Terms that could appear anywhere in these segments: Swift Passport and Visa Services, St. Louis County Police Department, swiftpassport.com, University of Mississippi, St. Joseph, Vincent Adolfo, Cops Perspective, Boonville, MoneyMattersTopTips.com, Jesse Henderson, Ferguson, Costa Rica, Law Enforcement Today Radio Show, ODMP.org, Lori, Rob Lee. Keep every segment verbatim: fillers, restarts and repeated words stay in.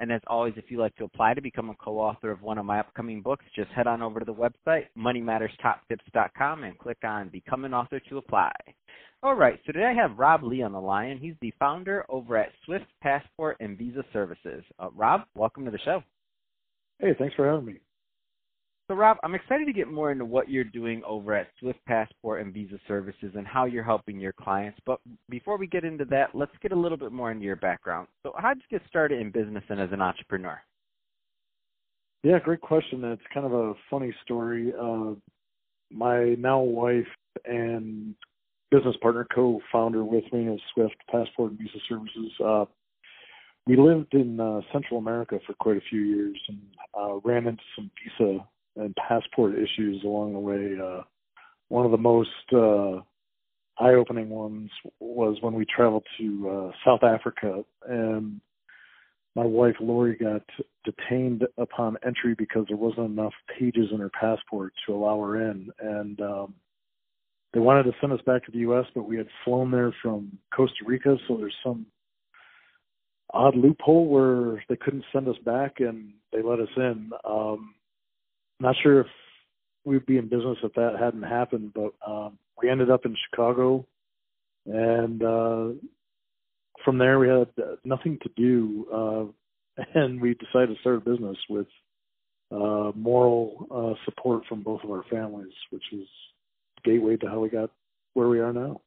And as always, if you'd like to apply to become a co-author of one of my upcoming books, just head on over to the website, Money Matters Top Tips dot com, and click on Become an Author to apply. All right, so today I have Rob Lee on the line, and he's the founder over at Swift Passport and Visa Services. Uh, Rob, welcome to the show. Hey, thanks for having me. So, Rob, I'm excited to get more into what you're doing over at Swift Passport and Visa Services and how you're helping your clients. But before we get into that, let's get a little bit more into your background. So how did you get started in business and as an entrepreneur? Yeah, great question. That's kind of a funny story. Uh, my now wife and business partner, co-founder with me of Swift Passport and Visa Services, uh, we lived in uh, Central America for quite a few years and uh, ran into some visa and passport issues along the way. Uh, one of the most uh, eye-opening ones was when we traveled to uh, South Africa, and my wife, Lori, got detained upon entry because there wasn't enough pages in her passport to allow her in. And um, they wanted to send us back to the U S, but we had flown there from Costa Rica, so there's some odd loophole where they couldn't send us back, and they let us in. Um, Not sure if we'd be in business if that hadn't happened, but um, we ended up in Chicago, and uh, from there we had nothing to do, uh, and we decided to start a business with uh, moral uh, support from both of our families, which is gateway to how we got where we are now.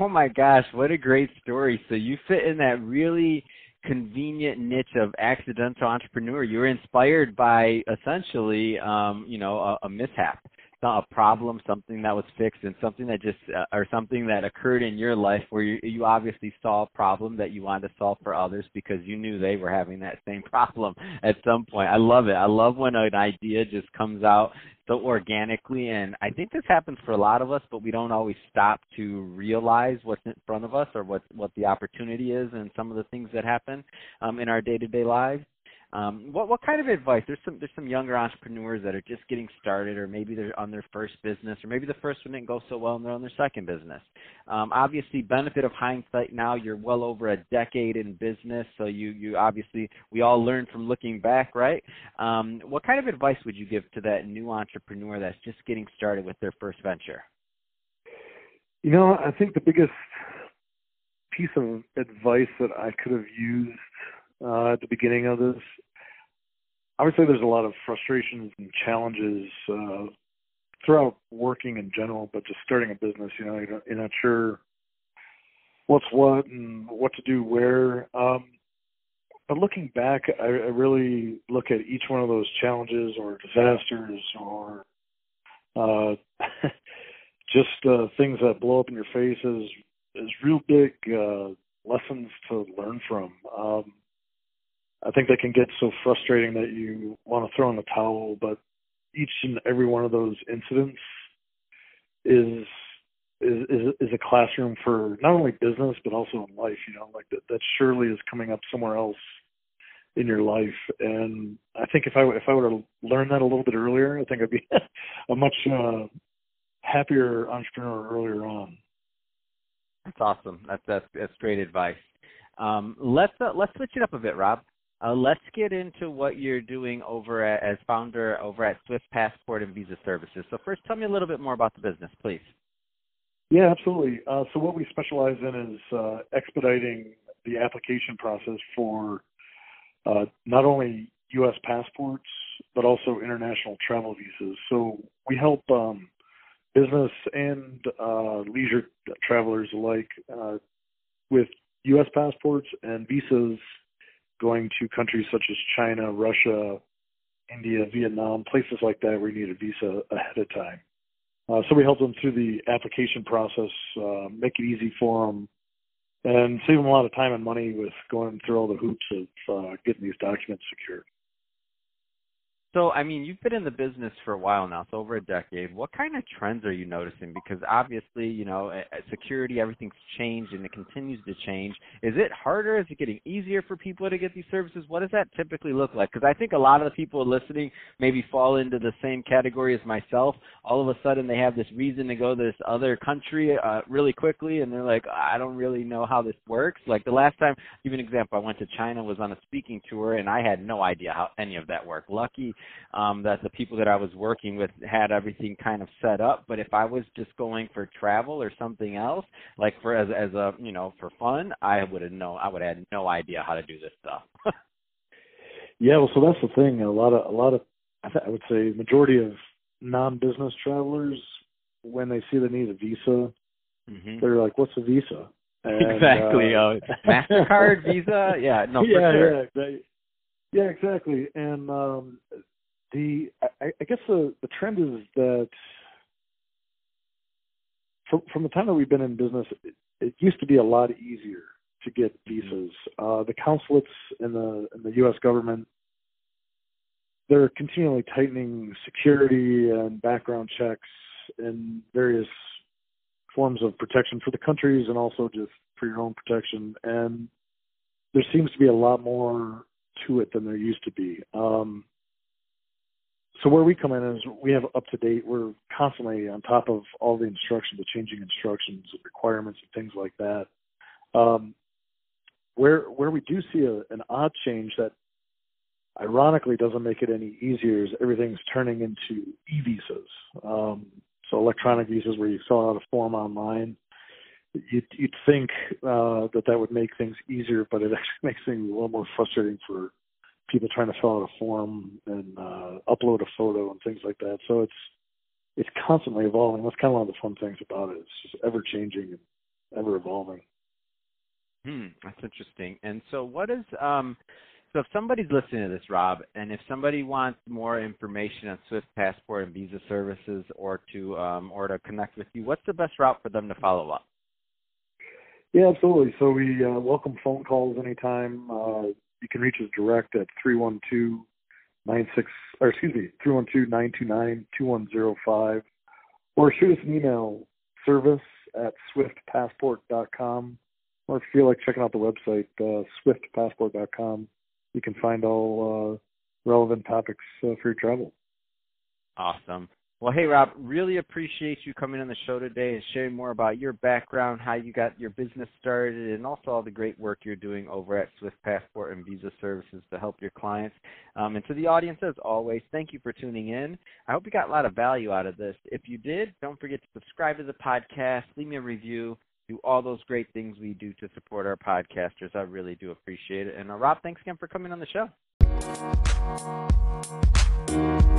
Oh my gosh, what a great story. So you fit in that really convenient niche of accidental entrepreneur. You were inspired by essentially, um, you know, a, a mishap, a problem, something that was fixed, and something that just, uh, or something that occurred in your life where you, you obviously saw a problem that you wanted to solve for others because you knew they were having that same problem at some point. I love it. I love when an idea just comes out so organically, and I think this happens for a lot of us, but we don't always stop to realize what's in front of us or what, what the opportunity is and some of the things that happen um, in our day-to-day lives. Um, what what kind of advice? There's some there's some younger entrepreneurs that are just getting started, or maybe they're on their first business, or maybe the first one didn't go so well and they're on their second business. Um, obviously, benefit of hindsight now, you're well over a decade in business, so you you obviously we all learn from looking back, right? Um, what kind of advice would you give to that new entrepreneur that's just getting started with their first venture? You know, I think the biggest piece of advice that I could have used Uh, at the beginning of this, I would say there's a lot of frustrations and challenges uh, throughout working in general, but just starting a business, you know, you're not, you're not sure what's what and what to do where. Um, but looking back, I, I really look at each one of those challenges or disasters or uh, just uh, things that blow up in your face as, as real big uh, lessons to learn from. Um, I think they can get so frustrating that you want to throw in the towel, but each and every one of those incidents is is is, is a classroom for not only business but also in life. You know, like that, that surely is coming up somewhere else in your life. And I think if I if I would have learned that a little bit earlier, I think I'd be a much uh, happier entrepreneur earlier on. That's awesome. That's that's, that's great advice. Um, let's uh, let's switch it up a bit, Rob. Uh, let's get into what you're doing over at, as founder over at Swift Passport and Visa Services. So first, tell me a little bit more about the business, please. Yeah, absolutely. Uh, so what we specialize in is uh, expediting the application process for uh, not only U S passports, but also international travel visas. So we help um, business and uh, leisure travelers alike uh, with U S passports and visas going to countries such as China, Russia, India, Vietnam, places like that where you need a visa ahead of time. Uh, so we help them through the application process, uh, make it easy for them, and save them a lot of time and money with going through all the hoops of uh, getting these documents secured. So, I mean, you've been in the business for a while now, so over a decade. What kind of trends are you noticing? Because obviously, you know, security, everything's changed and it continues to change. Is it harder? Is it getting easier for people to get these services? What does that typically look like? Because I think a lot of the people listening maybe fall into the same category as myself. All of a sudden they have this reason to go to this other country uh, really quickly, and they're like, I don't really know how this works. Like the last time, give an example, I went to China, was on a speaking tour, and I had no idea how any of that worked. Lucky Um, that the people that I was working with had everything kind of set up. But if I was just going for travel or something else, like for as, as a, you know, for fun, I would have known, I would have had no idea how to do this stuff. Yeah. Well, so that's the thing. A lot of, a lot of, I, th- I would say majority of non-business travelers, when they see the need of visa, mm-hmm. they're like, what's a visa? And, exactly. Uh, uh, MasterCard, Visa. Yeah. No, for yeah, sure. Yeah, they, yeah, exactly. And, um, The I, I guess the, the trend is that from, from the time that we've been in business, it, it used to be a lot easier to get visas. Uh, the consulates and the and the U S government, they're continually tightening security and background checks and various forms of protection for the countries and also just for your own protection. And there seems to be a lot more to it than there used to be. Um, So where we come in is we have up to date. We're constantly on top of all the instructions, the changing instructions, and requirements, and things like that. Um, where where we do see a, an odd change that, ironically, doesn't make it any easier is everything's turning into e-visas. Um, so electronic visas where you fill out a form online. You'd, you'd think uh, that that would make things easier, but it actually makes things a little more frustrating for people trying to fill out a form and uh, upload a photo and things like that. So it's it's constantly evolving. That's kind of one of the fun things about it. It's just ever changing and ever evolving. Hmm, that's interesting. And so what is um, so if somebody's listening to this, Rob, and if somebody wants more information on Swift Passport and Visa Services or to um, or to connect with you, what's the best route for them to follow up? Yeah, absolutely. So we uh, welcome phone calls anytime. Uh, You can reach us direct at three one two, nine six, or excuse me, three one two, nine two nine, two one zero five, or shoot us an email, service at swift passport dot com, or if you feel like checking out the website, uh, swift passport dot com, you can find all uh, relevant topics uh, for your travel. Awesome. Well, hey, Rob, really appreciate you coming on the show today and sharing more about your background, how you got your business started, and also all the great work you're doing over at Swift Passport and Visa Services to help your clients. Um, and to the audience, as always, thank you for tuning in. I hope you got a lot of value out of this. If you did, don't forget to subscribe to the podcast, leave me a review, do all those great things we do to support our podcasters. I really do appreciate it. And uh, Rob, thanks again for coming on the show.